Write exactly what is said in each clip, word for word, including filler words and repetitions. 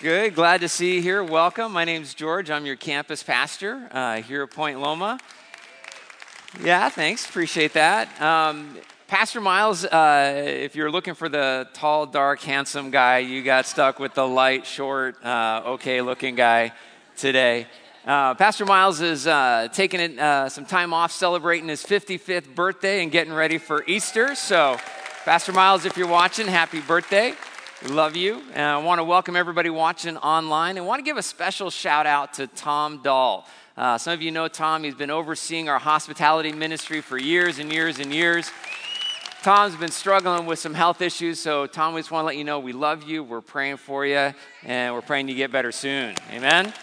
Good. Glad to see you here. Welcome. My name's George. I'm your campus pastor uh, here at Point Loma. Yeah, thanks. Appreciate that. Um, Pastor Miles, uh, if you're looking for the tall, dark, handsome guy, you got stuck with the light, short, uh, okay-looking guy today. Uh, Pastor Miles is uh, taking uh, some time off, celebrating his fifty-fifth birthday and getting ready for Easter. So, Pastor Miles, if you're watching, happy birthday. Love you. And I want to welcome everybody watching online. I want to give a special shout out to Tom Dahl. Uh, some of you know Tom. He's been overseeing our hospitality ministry for years and years and years. Tom's been struggling with some health issues, so Tom, we just want to let you know we love you, we're praying for you, and we're praying you get better soon. Amen?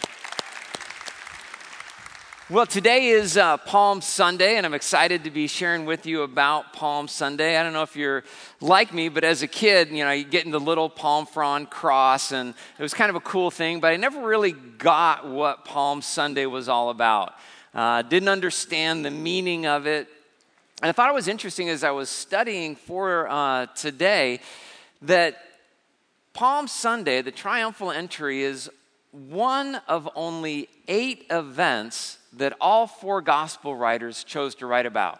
Well, today is uh, Palm Sunday, and I'm excited to be sharing with you about Palm Sunday. I don't know if you're like me, but as a kid, you know, you get in the little palm frond cross, and it was kind of a cool thing, but I never really got what Palm Sunday was all about. Uh, didn't understand the meaning of it. And I thought it was interesting as I was studying for uh, today that Palm Sunday, the triumphal entry, is one of only eight events that all four gospel writers chose to write about.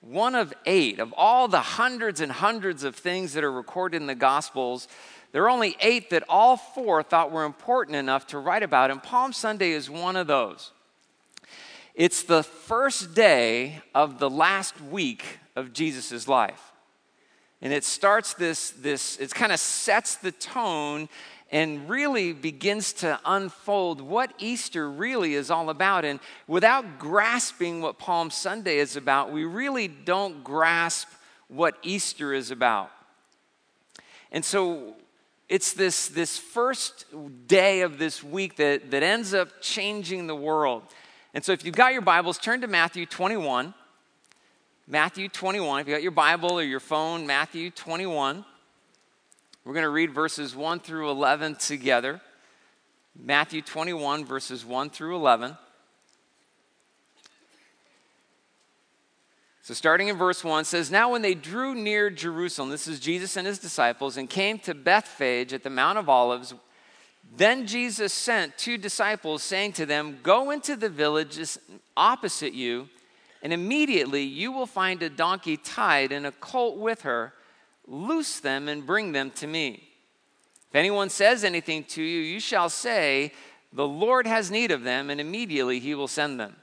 One of eight. Of all the hundreds and hundreds of things that are recorded in the gospels, there are only eight that all four thought were important enough to write about, and Palm Sunday is one of those. It's the first day of the last week of Jesus' life. And it starts this, this it kind of sets the tone and really begins to unfold what Easter really is all about. And without grasping what Palm Sunday is about, we really don't grasp what Easter is about. And so it's this, this first day of this week that, that ends up changing the world. And so if you've got your Bibles, turn to Matthew twenty-one. Matthew twenty-one. If you've got your Bible or your phone, Matthew twenty-one. We're going to read verses one through eleven together. Matthew twenty-one, verses one through eleven. So starting in verse one, it says, "Now when they drew near Jerusalem," this is Jesus and his disciples, "and came to Bethphage at the Mount of Olives, then Jesus sent two disciples, saying to them, 'Go into the villages opposite you, and immediately you will find a donkey tied and a colt with her. Loose them and bring them to me. If anyone says anything to you, you shall say, the Lord has need of them, and immediately he will send them.'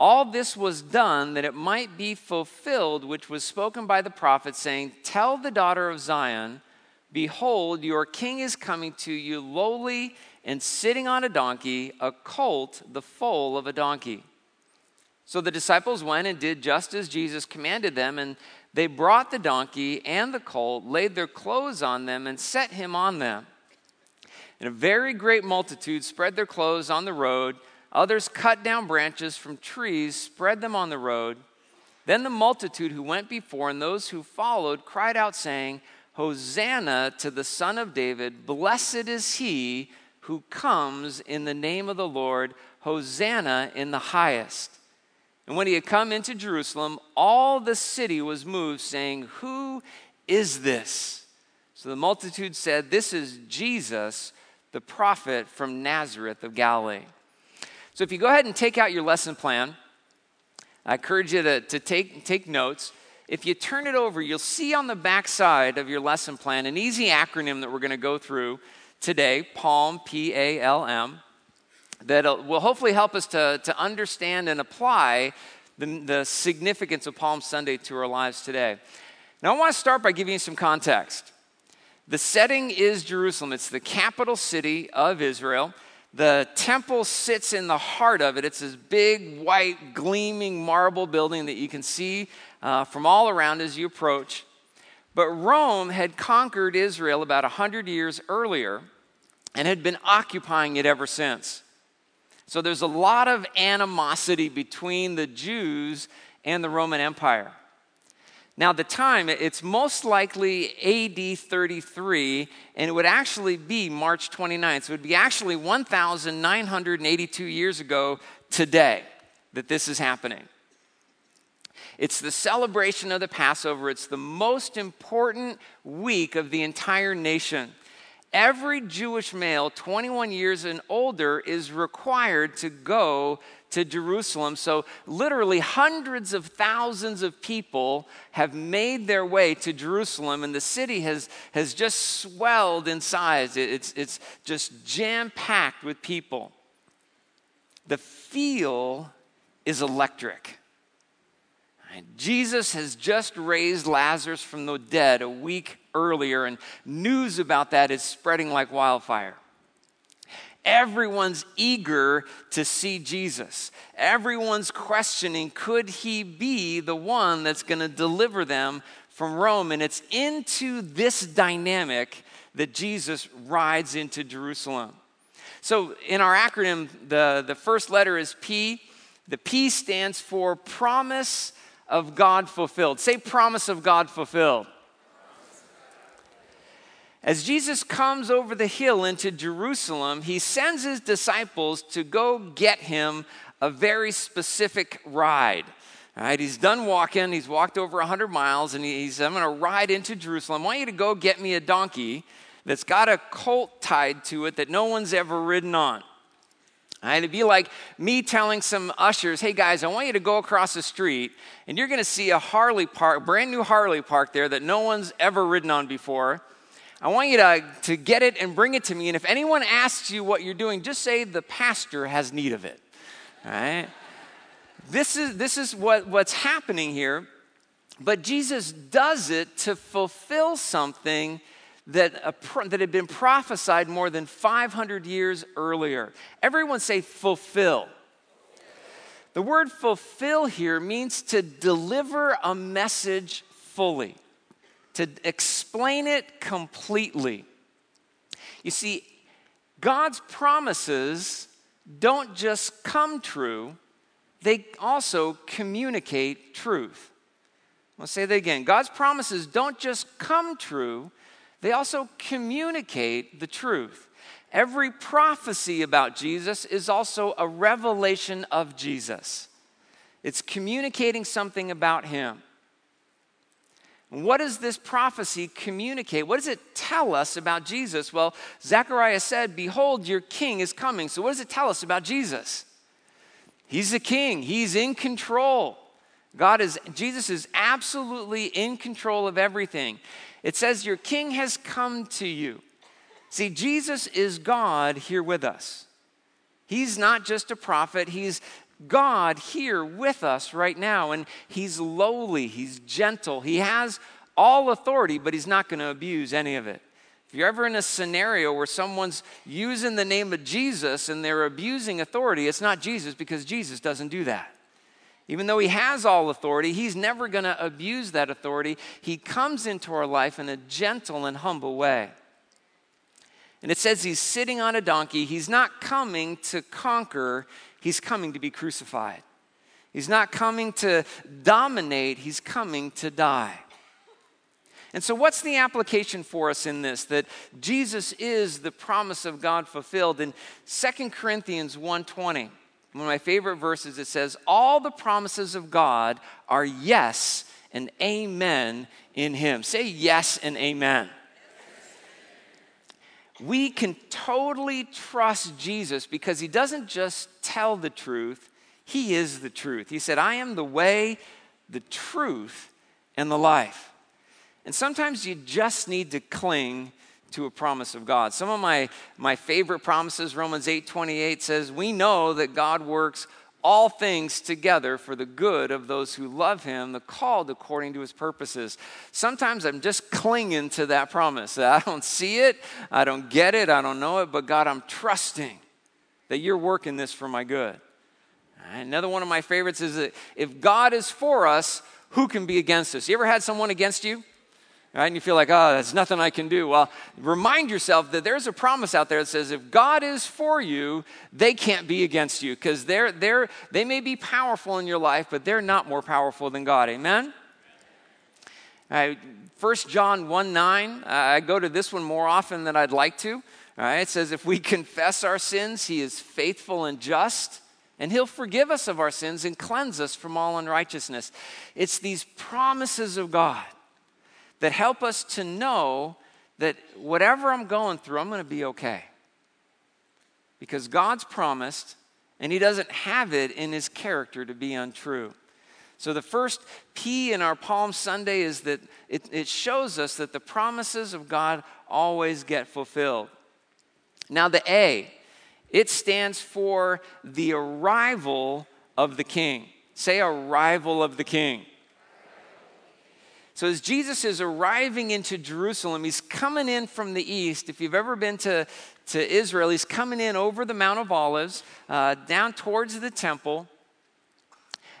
All this was done that it might be fulfilled, which was spoken by the prophet, saying, 'Tell the daughter of Zion, behold, your king is coming to you, lowly and sitting on a donkey, a colt, the foal of a donkey.' So the disciples went and did just as Jesus commanded them, and they brought the donkey and the colt, laid their clothes on them, and set him on them. And a very great multitude spread their clothes on the road. Others cut down branches from trees, spread them on the road. Then the multitude who went before and those who followed cried out, saying, 'Hosanna to the Son of David! Blessed is he who comes in the name of the Lord! Hosanna in the highest!' And when he had come into Jerusalem, all the city was moved, saying, 'Who is this?' So the multitude said, 'This is Jesus, the prophet from Nazareth of Galilee.'" So if you go ahead and take out your lesson plan, I encourage you to, to take, take notes. If you turn it over, you'll see on the back side of your lesson plan an easy acronym that we're going to go through today, PALM, P A L M. That will hopefully help us to, to understand and apply the, the significance of Palm Sunday to our lives today. Now, I want to start by giving you some context. The setting is Jerusalem. It's the capital city of Israel. The temple sits in the heart of it. It's this big, white, gleaming marble building that you can see uh, from all around as you approach. But Rome had conquered Israel about one hundred years earlier and had been occupying it ever since. So there's a lot of animosity between the Jews and the Roman Empire. Now, the time, it's most likely A D thirty-three, and it would actually be March twenty-ninth. So it would be actually one thousand nine hundred eighty-two years ago today that this is happening. It's the celebration of the Passover. It's the most important week of the entire nation. every Jewish male twenty-one years and older is required to go to Jerusalem. So literally hundreds of thousands of people have made their way to Jerusalem, and the city has, has just swelled in size. It's, it's just jam-packed with people. The feel is electric. Jesus has just raised Lazarus from the dead a week earlier, and news about that is spreading like wildfire. Everyone's eager to see Jesus. Everyone's questioning, could he be the one that's going to deliver them from Rome? And it's into this dynamic that Jesus rides into Jerusalem. So in our acronym, the, the first letter is P. The P stands for promise of God fulfilled. Say promise of God fulfilled. As Jesus comes over the hill into Jerusalem, he sends his disciples to go get him a very specific ride. All right, he's done walking. He's walked over one hundred miles, and he said, I'm going to ride into Jerusalem. I want you to go get me a donkey that's got a colt tied to it that no one's ever ridden on. All right, it'd be like me telling some ushers, hey guys, I want you to go across the street, and you're going to see a Harley park, brand new Harley park there that no one's ever ridden on before. I want you to, to get it and bring it to me. And if anyone asks you what you're doing, just say the pastor has need of it. All right? This is, this is what, what's happening here. But Jesus does it to fulfill something that, a, that had been prophesied more than five hundred years earlier. Everyone say fulfill. The word fulfill here means to deliver a message fully, to explain it completely. You see, God's promises don't just come true, they also communicate truth. I'll say that again. God's promises don't just come true, they also communicate the truth. Every prophecy about Jesus is also a revelation of Jesus. It's communicating something about him. What does this prophecy communicate? What does it tell us about Jesus? Well, Zechariah said, behold, your king is coming. So what does it tell us about Jesus? He's the king. He's in control. God is, Jesus is absolutely in control of everything. It says, your king has come to you. See, Jesus is God here with us. He's not just a prophet. He's God here with us right now, and he's lowly, he's gentle, he has all authority, but he's not going to abuse any of it. If you're ever in a scenario where someone's using the name of Jesus and they're abusing authority, it's not Jesus, because Jesus doesn't do that. Even though he has all authority, he's never going to abuse that authority. He comes into our life in a gentle and humble way. And it says he's sitting on a donkey. He's not coming to conquer. He's coming to be crucified. He's not coming to dominate. He's coming to die. And so what's the application for us in this? That Jesus is the promise of God fulfilled. In Second Corinthians one twenty, one of my favorite verses, it says, all the promises of God are yes and amen in him. Say yes and amen. We can totally trust Jesus because he doesn't just tell the truth, he is the truth. He said, I am the way, the truth, and the life. And sometimes you just need to cling to a promise of God. Some of my, my favorite promises, Romans eight twenty-eight says, we know that God works all things together for the good of those who love him, the called according to his purposes. Sometimes I'm just clinging to that promise. I don't see it. I don't get it. I don't know it. But God, I'm trusting that you're working this for my good. All right, another one of my favorites is that if God is for us, who can be against us? You ever had someone against you? All right, and you feel like, oh, there's nothing I can do. Well, remind yourself that there's a promise out there that says if God is for you, they can't be against you, because they're, they're, they may be powerful in your life, but they're not more powerful than God. Amen? All right, First John one nine, uh, I go to this one more often than I'd like to. All right, it says if we confess our sins, he is faithful and just, and he'll forgive us of our sins and cleanse us from all unrighteousness. It's these promises of God that help us to know that whatever I'm going through, I'm going to be okay. Because God's promised, and he doesn't have it in his character to be untrue. So the first P in our Palm Sunday is that it, it shows us that the promises of God always get fulfilled. Now the A, it stands for the arrival of the King. Say arrival of the King. So as Jesus is arriving into Jerusalem, he's coming in from the east. If you've ever been to, to Israel, he's coming in over the Mount of Olives, uh, down towards the temple.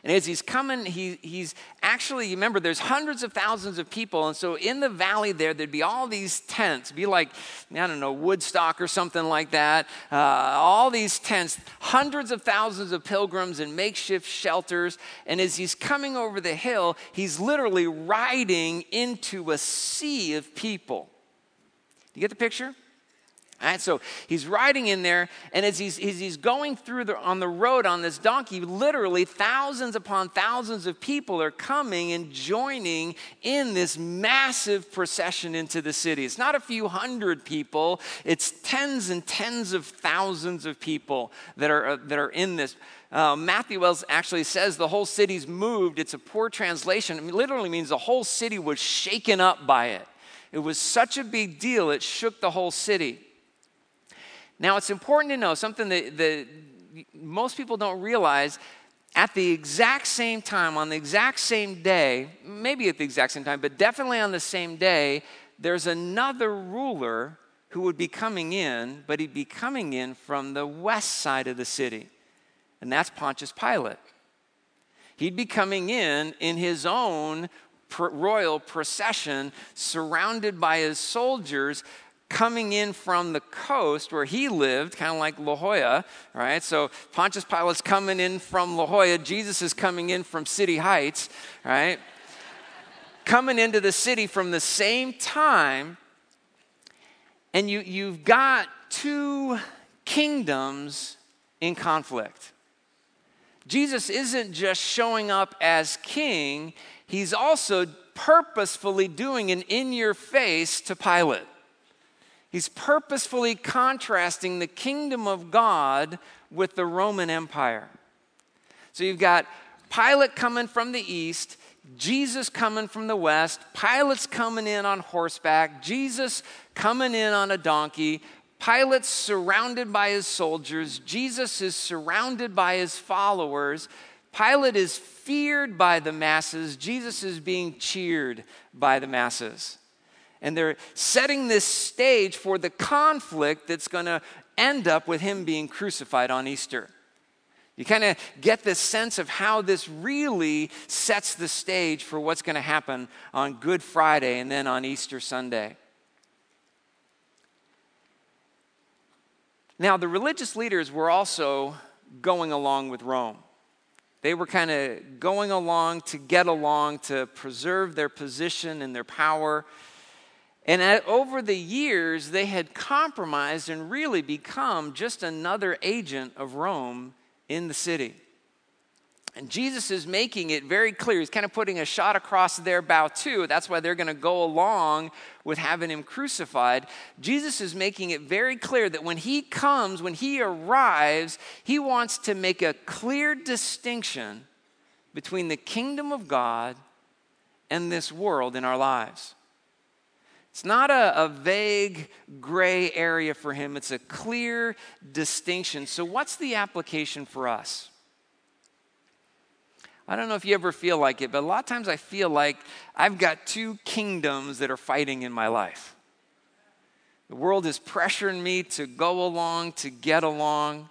And as he's coming, he, he's actually, remember, there's hundreds of thousands of people. And so in the valley there, there'd be all these tents. It'd be like, I don't know, Woodstock or something like that. Uh, all these tents, hundreds of thousands of pilgrims and makeshift shelters. And as he's coming over the hill, he's literally riding into a sea of people. Do you get the picture? All right, so he's riding in there, and as he's, as he's going through the, on the road on this donkey, literally thousands upon thousands of people are coming and joining in this massive procession into the city. It's not a few hundred people. It's tens and tens of thousands of people that are, that are in this. Uh, Matthew Wells actually says the whole city's moved. It's a poor translation. It literally means the whole city was shaken up by it. It was such a big deal, it shook the whole city. Now, it's important to know something that, that most people don't realize. At the exact same time, on the exact same day, maybe at the exact same time, but definitely on the same day, there's another ruler who would be coming in, but he'd be coming in from the west side of the city, and that's Pontius Pilate. He'd be coming in in his own royal procession, surrounded by his soldiers, coming in from the coast where he lived, kind of like La Jolla, right? So Pontius Pilate's coming in from La Jolla. Jesus is coming in from City Heights, right? Coming into the city from the same time. And you, you've got two kingdoms in conflict. Jesus isn't just showing up as king. He's also purposefully doing an in-your-face to Pilate. He's purposefully contrasting the kingdom of God with the Roman Empire. So you've got Pilate coming from the east, Jesus coming from the west, Pilate's coming in on horseback, Jesus coming in on a donkey, Pilate's surrounded by his soldiers, Jesus is surrounded by his followers, Pilate is feared by the masses, Jesus is being cheered by the masses. And they're setting this stage for the conflict that's going to end up with him being crucified on Easter. You kind of get this sense of how this really sets the stage for what's going to happen on Good Friday and then on Easter Sunday. Now, the religious leaders were also going along with Rome. They were kind of going along to get along, to preserve their position and their power. And over the years, they had compromised and really become just another agent of Rome in the city. And Jesus is making it very clear. He's kind of putting a shot across their bow too. That's why they're going to go along with having him crucified. Jesus is making it very clear that when he comes, when he arrives, he wants to make a clear distinction between the kingdom of God and this world in our lives. It's not a, a vague gray area for him. It's a clear distinction. So what's the application for us? I don't know if you ever feel like it, but a lot of times I feel like I've got two kingdoms that are fighting in my life. The world is pressuring me to go along, to get along.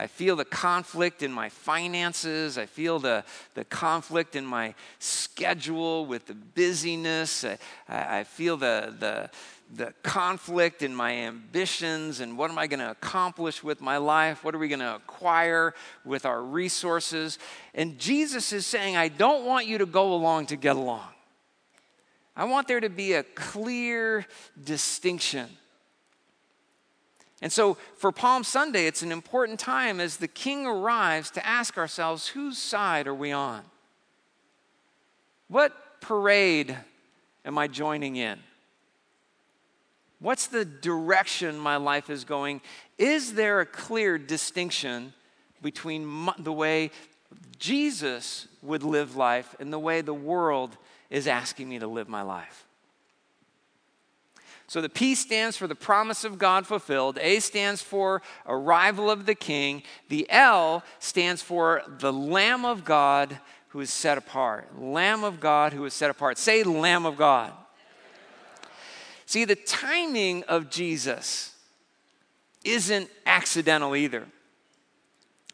I feel the conflict in my finances. I feel the, the conflict in my schedule with the busyness. I, I feel the, the, the conflict in my ambitions and what am I going to accomplish with my life? What are we going to acquire with our resources? And Jesus is saying, I don't want you to go along to get along. I want there to be a clear distinction. And so for Palm Sunday, it's an important time as the King arrives to ask ourselves, whose side are we on? What parade am I joining in? What's the direction my life is going? Is there a clear distinction between my, the way Jesus would live life and the way the world is asking me to live my life? So the P stands for the promise of God fulfilled. A stands for arrival of the King. The L stands for the Lamb of God who is set apart. Lamb of God who is set apart. Say Lamb of God. See, the timing of Jesus isn't accidental either.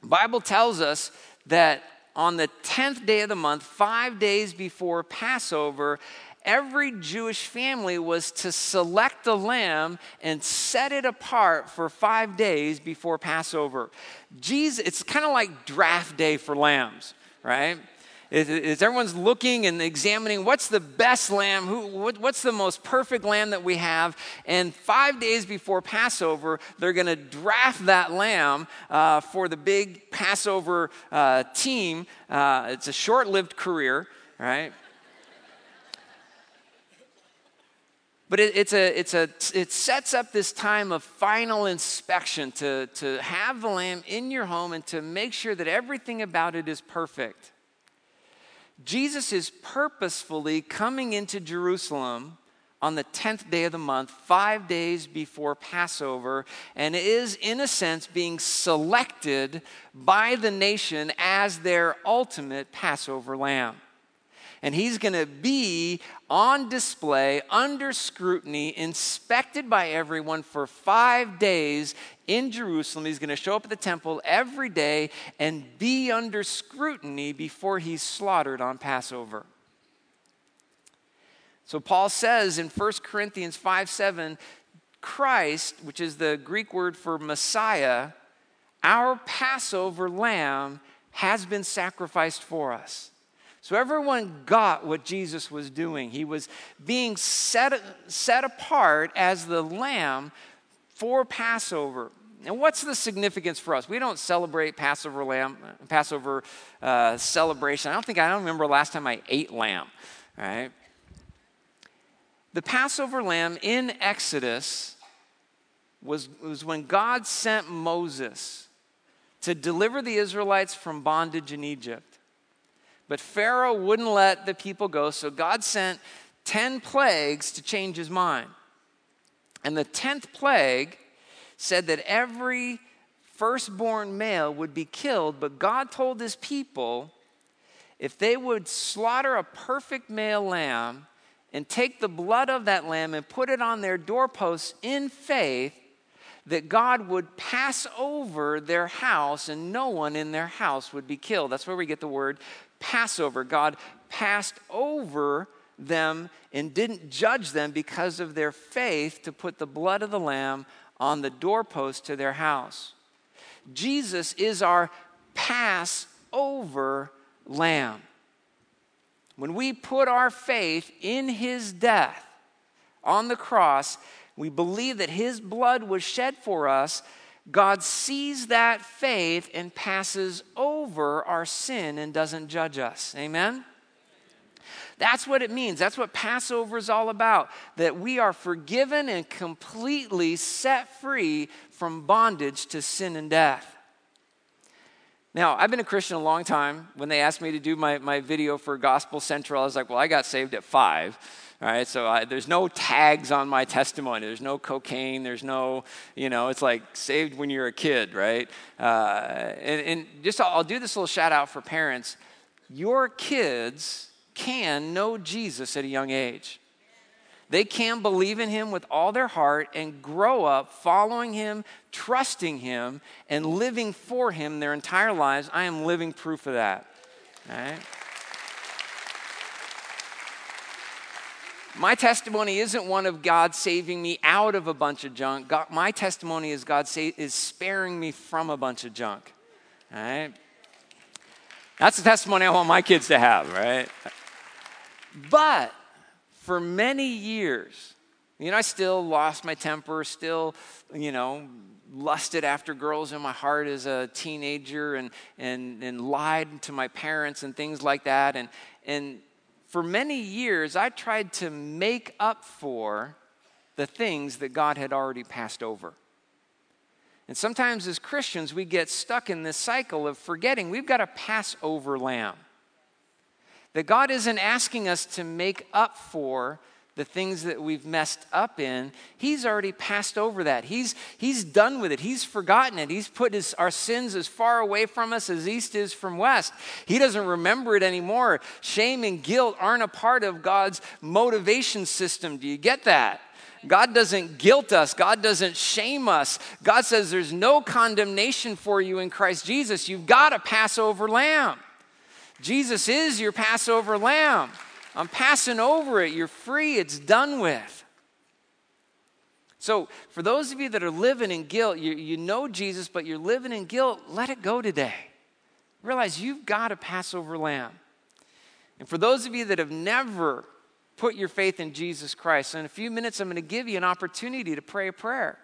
The Bible tells us that on the tenth day of the month, five days before Passover, every Jewish family was to select a lamb and set it apart for five days before Passover. Jesus, it's kind of like draft day for lambs, right? It, it, it's everyone's looking and examining what's the best lamb, who, what, what's the most perfect lamb that we have. And five days before Passover, they're going to draft that lamb uh, for the big Passover uh, team. Uh, it's a short-lived career, right? But it, it's a, it's a, it sets up this time of final inspection to, to have the lamb in your home and to make sure that everything about it is perfect. Jesus is purposefully coming into Jerusalem on the tenth day of the month, five days before Passover, and is, in a sense, being selected by the nation as their ultimate Passover lamb. And he's going to be on display, under scrutiny, inspected by everyone for five days in Jerusalem. He's going to show up at the temple every day and be under scrutiny before he's slaughtered on Passover. So Paul says in First Corinthians five seven, Christ, which is the Greek word for Messiah, our Passover lamb has been sacrificed for us. So everyone got what Jesus was doing. He was being set, set apart as the lamb for Passover. And what's the significance for us? We don't celebrate Passover lamb, Passover uh, celebration. I don't think I don't remember last time I ate lamb, right? The Passover lamb in Exodus was, was when God sent Moses to deliver the Israelites from bondage in Egypt. But Pharaoh wouldn't let the people go, so God sent ten plagues to change his mind. And the tenth plague said that every firstborn male would be killed, but God told his people if they would slaughter a perfect male lamb and take the blood of that lamb and put it on their doorposts in faith, that God would pass over their house and no one in their house would be killed. That's where we get the word Passover. God passed over them and didn't judge them because of their faith to put the blood of the lamb on the doorpost to their house. Jesus is our Passover lamb. When we put our faith in his death on the cross, we believe that his blood was shed for us. God sees that faith and passes over our sin and doesn't judge us. Amen? That's what it means. That's what Passover is all about, that we are forgiven and completely set free from bondage to sin and death. Now, I've been a Christian a long time. When they asked me to do my, my video for Gospel Central, I was like, well, I got saved at five. All right, so I, there's no tags on my testimony. There's no cocaine. There's no, you know, it's like saved when you're a kid, right? Uh, and, and just I'll, I'll do this little shout out for parents. Your kids can know Jesus at a young age. They can believe in him with all their heart and grow up following him, trusting him, and living for him their entire lives. I am living proof of that, all right? My testimony isn't one of God saving me out of a bunch of junk. God, my testimony is God sa- is sparing me from a bunch of junk, all right? That's the testimony I want my kids to have, right? But for many years, you know, I still lost my temper, still, you know, lusted after girls in my heart as a teenager and and, and lied to my parents and things like that, and and. For many years, I tried to make up for the things that God had already passed over. And sometimes as Christians, we get stuck in this cycle of forgetting we've got a Passover lamb. That God isn't asking us to make up for the things that we've messed up in. He's already passed over that. He's, he's done with it. He's forgotten it. He's put his, our sins as far away from us as east is from west. He doesn't remember it anymore. Shame and guilt aren't a part of God's motivation system. Do you get that? God doesn't guilt us. God doesn't shame us. God says there's no condemnation for you in Christ Jesus. You've got a Passover lamb. Jesus is your Passover lamb. I'm passing over it. You're free. It's done with. So for those of you that are living in guilt, you, you know Jesus, but you're living in guilt, let it go today. Realize you've got a Passover lamb. And for those of you that have never put your faith in Jesus Christ, in a few minutes I'm going to give you an opportunity to pray a prayer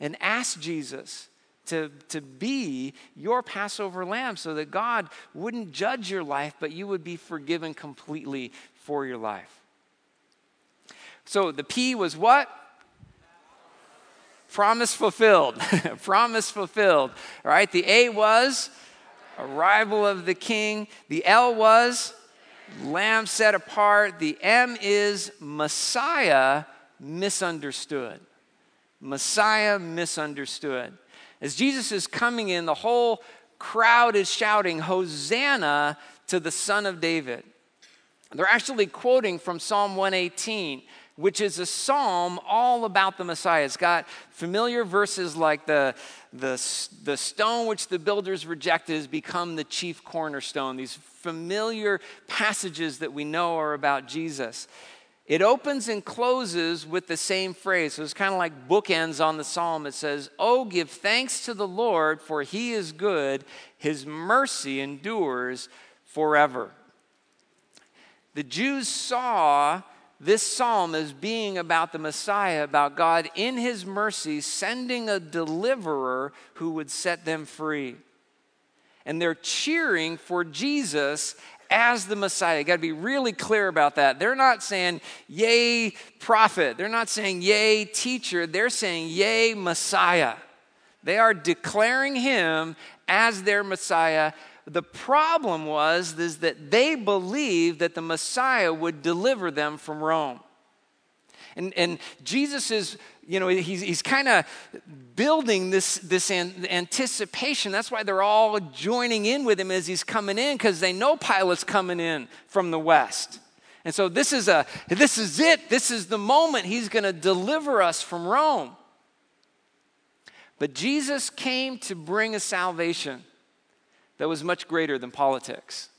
and ask Jesus to, to be your Passover lamb so that God wouldn't judge your life, but you would be forgiven completely for your life. So the P was what? Promise fulfilled. Promise fulfilled. All right, the A was arrival of the King. The L was Lamb set apart. The M is Messiah misunderstood. Messiah misunderstood. As Jesus is coming in, the whole crowd is shouting, Hosanna to the Son of David. They're actually quoting from Psalm one eighteen, which is a psalm all about the Messiah. It's got familiar verses like the, the, the stone which the builders rejected has become the chief cornerstone. These familiar passages that we know are about Jesus. It opens and closes with the same phrase. So it's kind of like bookends on the psalm. It says, oh, give thanks to the Lord, for he is good. His mercy endures forever. The Jews saw this psalm as being about the Messiah, about God in his mercy sending a deliverer who would set them free. And they're cheering for Jesus as the Messiah. You got to be really clear about that. They're not saying, yay, prophet. They're not saying, yay, teacher. They're saying, yay, Messiah. They are declaring him as their Messiah. The problem was is that they believed that the Messiah would deliver them from Rome. And, and Jesus is, you know, he's, he's kind of building this, this an, anticipation. That's why they're all joining in with him as he's coming in, because they know Pilate's coming in from the west. And so this is, a, this is it. This is the moment he's going to deliver us from Rome. But Jesus came to bring a salvation that was much greater than politics.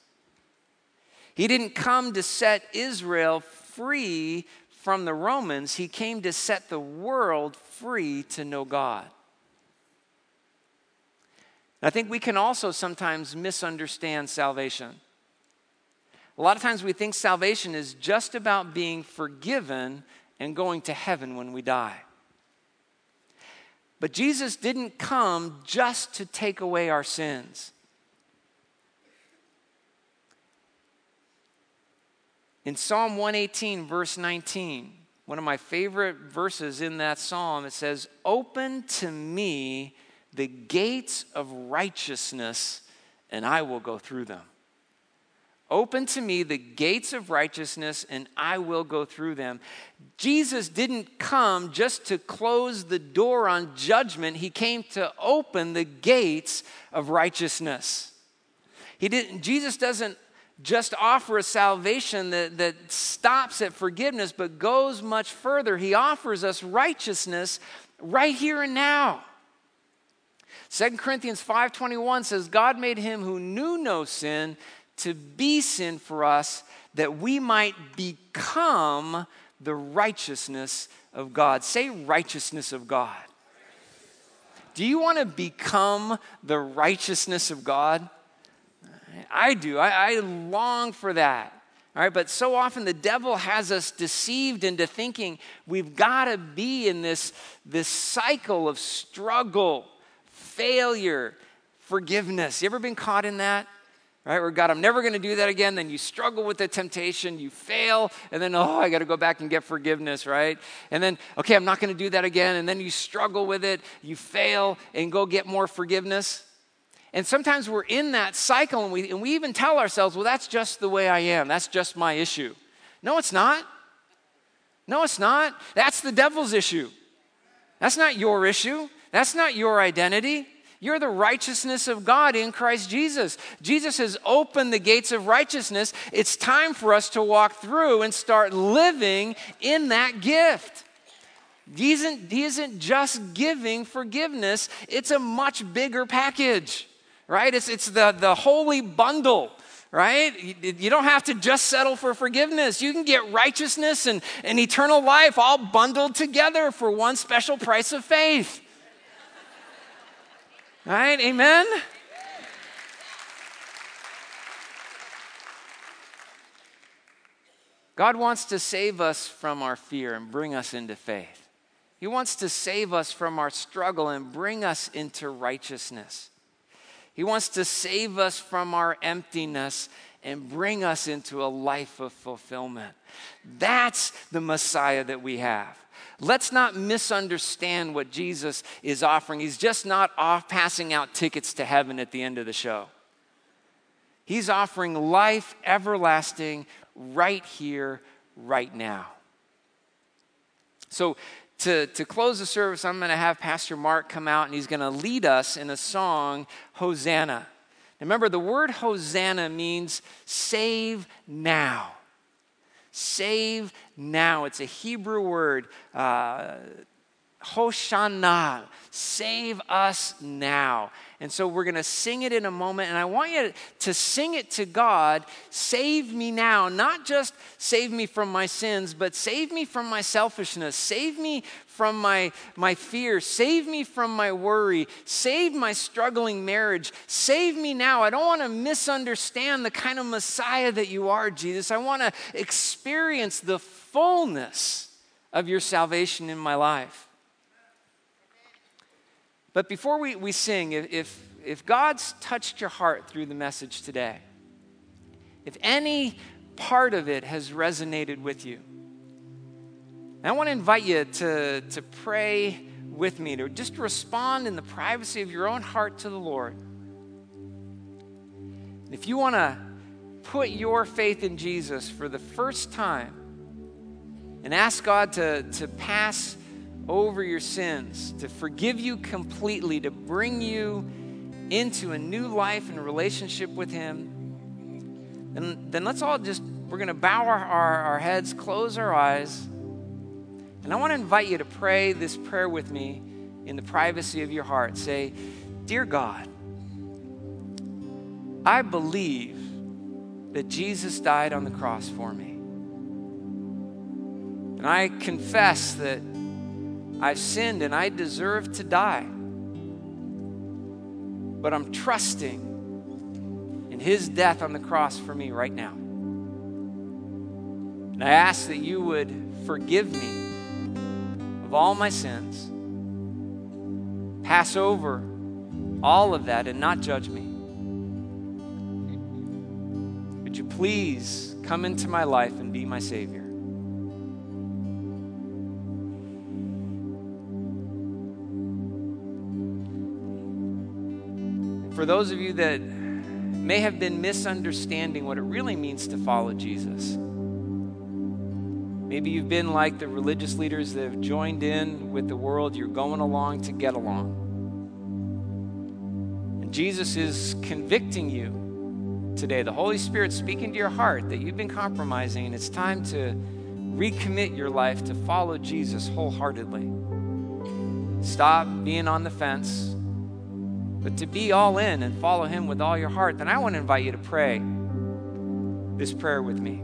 He didn't come to set Israel free from the Romans, he came to set the world free to know God. And I think we can also sometimes misunderstand salvation. A lot of times we think salvation is just about being forgiven and going to heaven when we die. But Jesus didn't come just to take away our sins. In Psalm one eighteen, verse nineteen, one of my favorite verses in that psalm, it says, open to me the gates of righteousness, and I will go through them. Open to me the gates of righteousness, and I will go through them. Jesus didn't come just to close the door on judgment. He came to open the gates of righteousness. He didn't, Jesus doesn't just offer a salvation that, that stops at forgiveness but goes much further. He offers us righteousness right here and now. Second Corinthians five twenty-one says, God made him who knew no sin to be sin for us, that we might become the righteousness of God. Say righteousness of God. Do you want to become the righteousness of God? I do. I, I long for that. All right, but so often the devil has us deceived into thinking we've got to be in this, this cycle of struggle, failure, forgiveness. You ever been caught in that? right? Where God, I'm never going to do that again. Then you struggle with the temptation, you fail, and then, oh, I got to go back and get forgiveness, right? And then, okay, I'm not going to do that again. And then you struggle with it, you fail, and go get more forgiveness. And sometimes we're in that cycle, and we and we even tell ourselves, well, that's just the way I am. That's just my issue. No, it's not. No, it's not. That's the devil's issue. That's not your issue. That's not your identity. You're the righteousness of God in Christ Jesus. Jesus has opened the gates of righteousness. It's time for us to walk through and start living in that gift. He isn't, he isn't just giving forgiveness. It's a much bigger package, right? It's, it's the, the holy bundle, right? You, you don't have to just settle for forgiveness. You can get righteousness and, and eternal life all bundled together for one special price of faith. All right, amen? God wants to save us from our fear and bring us into faith. He wants to save us from our struggle and bring us into righteousness. He wants to save us from our emptiness and bring us into a life of fulfillment. That's the Messiah that we have. Let's not misunderstand what Jesus is offering. He's just not off passing out tickets to heaven at the end of the show. He's offering life everlasting right here, right now. So to, to close the service, I'm going to have Pastor Mark come out, and he's going to lead us in a song, Hosanna. And remember, the word Hosanna means save now. Save now. It's a Hebrew word, uh, Hosanna, save us now. And so we're going to sing it in a moment, and I want you to sing it to God, save me now, not just save me from my sins, but save me from my selfishness, save me from my, my fear, save me from my worry, save my struggling marriage, save me now. I don't want to misunderstand the kind of Messiah that you are, Jesus. I want to experience the fullness of your salvation in my life. But before we, we sing, if, if God's touched your heart through the message today, if any part of it has resonated with you, I want to invite you to, to pray with me, to just respond in the privacy of your own heart to the Lord. If you want to put your faith in Jesus for the first time and ask God to, to pass over your sins, to forgive you completely, to bring you into a new life and relationship with him, and then let's all just, we're going to bow our, our, our heads, close our eyes, and I want to invite you to pray this prayer with me in the privacy of your heart. Say, dear God, I believe that Jesus died on the cross for me, and I confess that I've sinned and I deserve to die. But I'm trusting in his death on the cross for me right now. And I ask that you would forgive me of all my sins, pass over all of that and not judge me. Would you please come into my life and be my Savior? For those of you that may have been misunderstanding what it really means to follow Jesus, maybe you've been like the religious leaders that have joined in with the world. You're going along to get along. And Jesus is convicting you today. The Holy Spirit's speaking to your heart that you've been compromising, and it's time to recommit your life to follow Jesus wholeheartedly. Stop being on the fence, but to be all in and follow him with all your heart. Then I want to invite you to pray this prayer with me.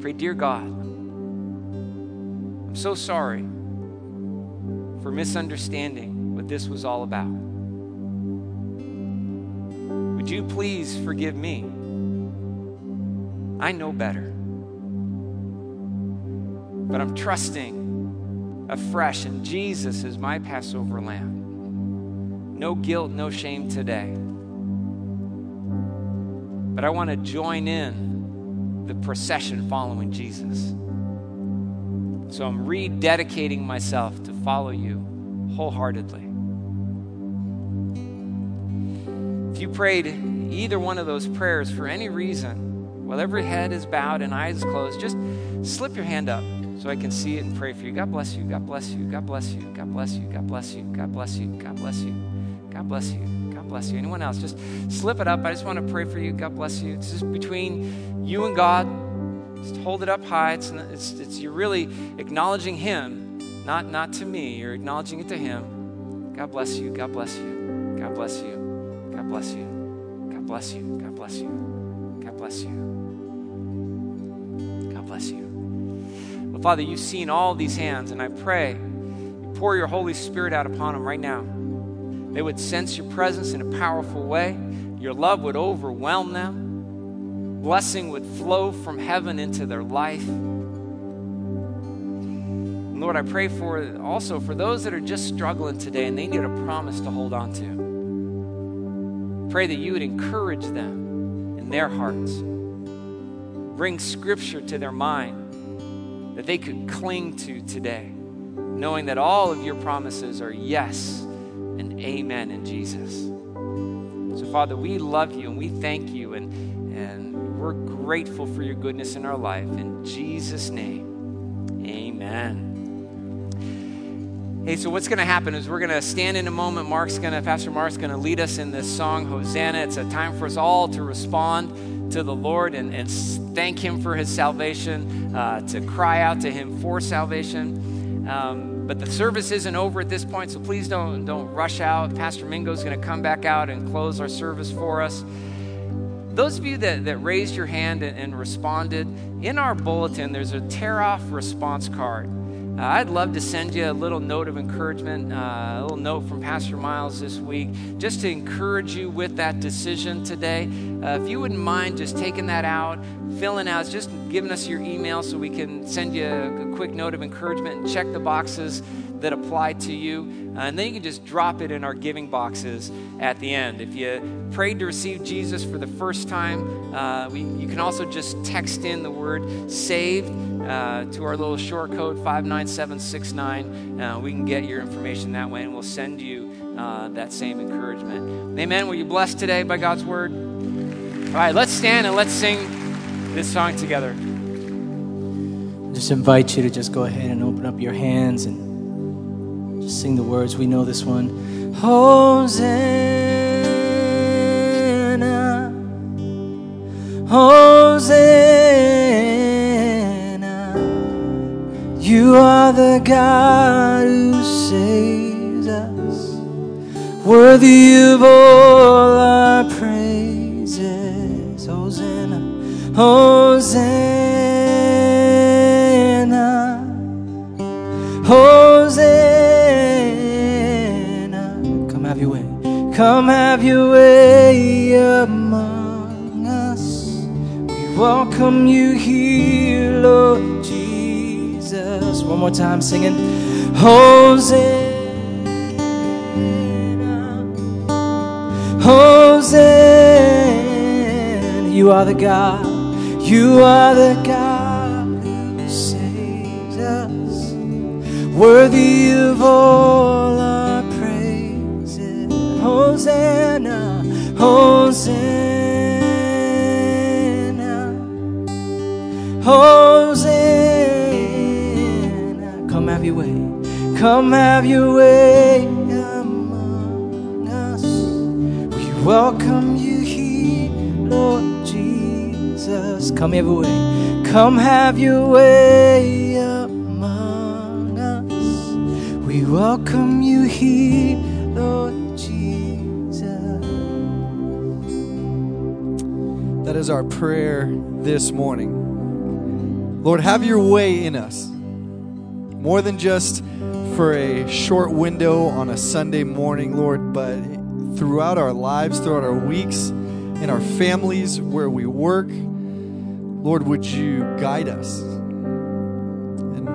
Pray, dear God, I'm so sorry for misunderstanding what this was all about. Would you please forgive me? I know better, but I'm trusting afresh, and Jesus is my Passover lamb. No guilt, no shame today. but I want to join in the procession following Jesus. So I'm rededicating myself to follow you wholeheartedly. If you prayed either one of those prayers for any reason, while every head is bowed and eyes closed, just slip your hand up so I can see it and pray for you. God bless you, God bless you, God bless you, God bless you, God bless you, God bless you, God bless you, God bless you, God bless you. Anyone else, just slip it up. I just want to pray for you. God bless you. It's just between you and God. Just hold it up high. It's, it's, it's you're really acknowledging Him, not, not to me. You're acknowledging it to Him. God bless you, God bless you, God bless you. God bless you. God bless you. God bless you. God bless you. God bless you. Well, Father, you've seen all these hands, and I pray you pour your Holy Spirit out upon them right now. They would sense your presence in a powerful way. Your love would overwhelm them. Blessing would flow from heaven into their life. And Lord, I pray for also for those that are just struggling today and they need a promise to hold on to. Pray that you would encourage them in their hearts. Bring scripture to their mind that they could cling to today, knowing that all of your promises are yes and amen in Jesus. So, Father, we love you and we thank you, and, and we're grateful for your goodness in our life. In Jesus' name, amen. Hey, so what's going to happen is we're going to stand in a moment. Mark's going to, Pastor Mark's going to lead us in this song, Hosanna. It's a time for us all to respond to the Lord and, and thank Him for His salvation, uh, to cry out to Him for salvation. Um, but the service isn't over at this point, so please don't, don't rush out. Pastor Mingo's going to come back out and close our service for us. Those of you that, that raised your hand and, and responded, in our bulletin, there's a tear-off response card. Uh, I'd love to send you a little note of encouragement, uh, a little note from Pastor Miles this week, just to encourage you with that decision today. Uh, if you wouldn't mind just taking that out, filling out, just giving us your email so we can send you a, a quick note of encouragement and check the boxes that apply to you. Uh, and then you can just drop it in our giving boxes at the end. If you prayed to receive Jesus for the first time, uh, we, you can also just text in the word SAVED uh, to our little short code five nine seven six nine. Uh, we can get your information that way, and we'll send you uh, that same encouragement. Amen. Were you blessed today by God's word? All right, let's stand and let's sing this song together. I just invite you to just go ahead and open up your hands and sing the words. We know this one. Hosanna, Hosanna, you are the God who saves us, worthy of all our praises. Hosanna, Hosanna, Hosanna. Come have your way among us. We welcome you here, Lord Jesus. One more time singing. Hosanna, Hosanna. You are the God. You are the God who saves us. Worthy of all our Hosanna, Hosanna, Hosanna. Come have your way, come have your way among us. We welcome you here, Lord Jesus. Come have your way, come have your way among us. We welcome you here, Lord. That is our prayer this morning. Lord, have your way in us. More than just for a short window on a Sunday morning, Lord, but throughout our lives, throughout our weeks, in our families, where we work, Lord, would you guide us? And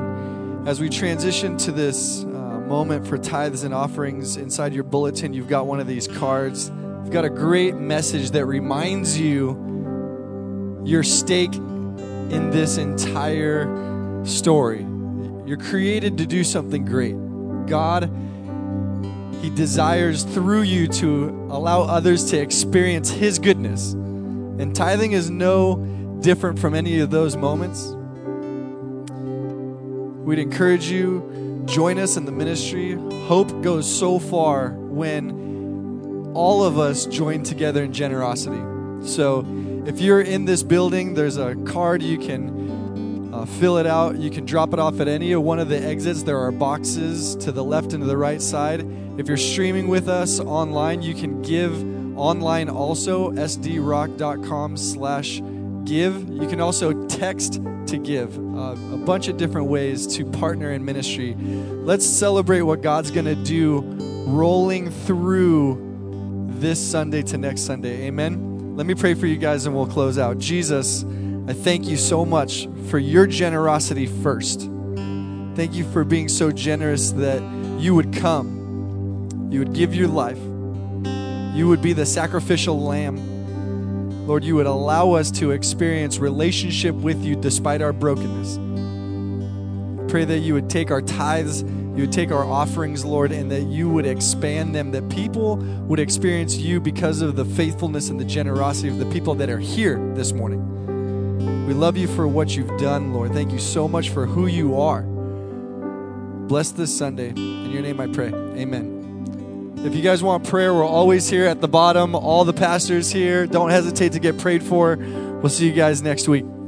as we transition to this uh, moment for tithes and offerings, inside your bulletin, you've got one of these cards. You've got a great message that reminds you your stake in this entire story. You're created to do something great. God, He desires through you to allow others to experience His goodness. And tithing is no different from any of those moments. We'd encourage you, join us in the ministry. Hope goes so far when all of us join together in generosity. So if you're in this building, there's a card you can uh, fill it out. You can drop it off at any one of the exits. There are boxes to the left and to the right side. If you're streaming with us online, you can give online also, sdrock.com slash give. You can also text to give. Uh, a bunch of different ways to partner in ministry. Let's celebrate what God's going to do rolling through this Sunday to next Sunday. Amen. Let me pray for you guys and we'll close out. Jesus, I thank you so much for your generosity first. Thank you for being so generous that you would come. You would give your life. You would be the sacrificial lamb. Lord, you would allow us to experience relationship with you despite our brokenness. I pray that you would take our tithes, you would take our offerings, Lord, and that you would expand them, that people would experience you because of the faithfulness and the generosity of the people that are here this morning. We love you for what you've done, Lord. Thank you so much for who you are. Bless this Sunday. In your name I pray. Amen. If you guys want prayer, we're always here at the bottom. All the pastors here. Don't hesitate to get prayed for. We'll see you guys next week.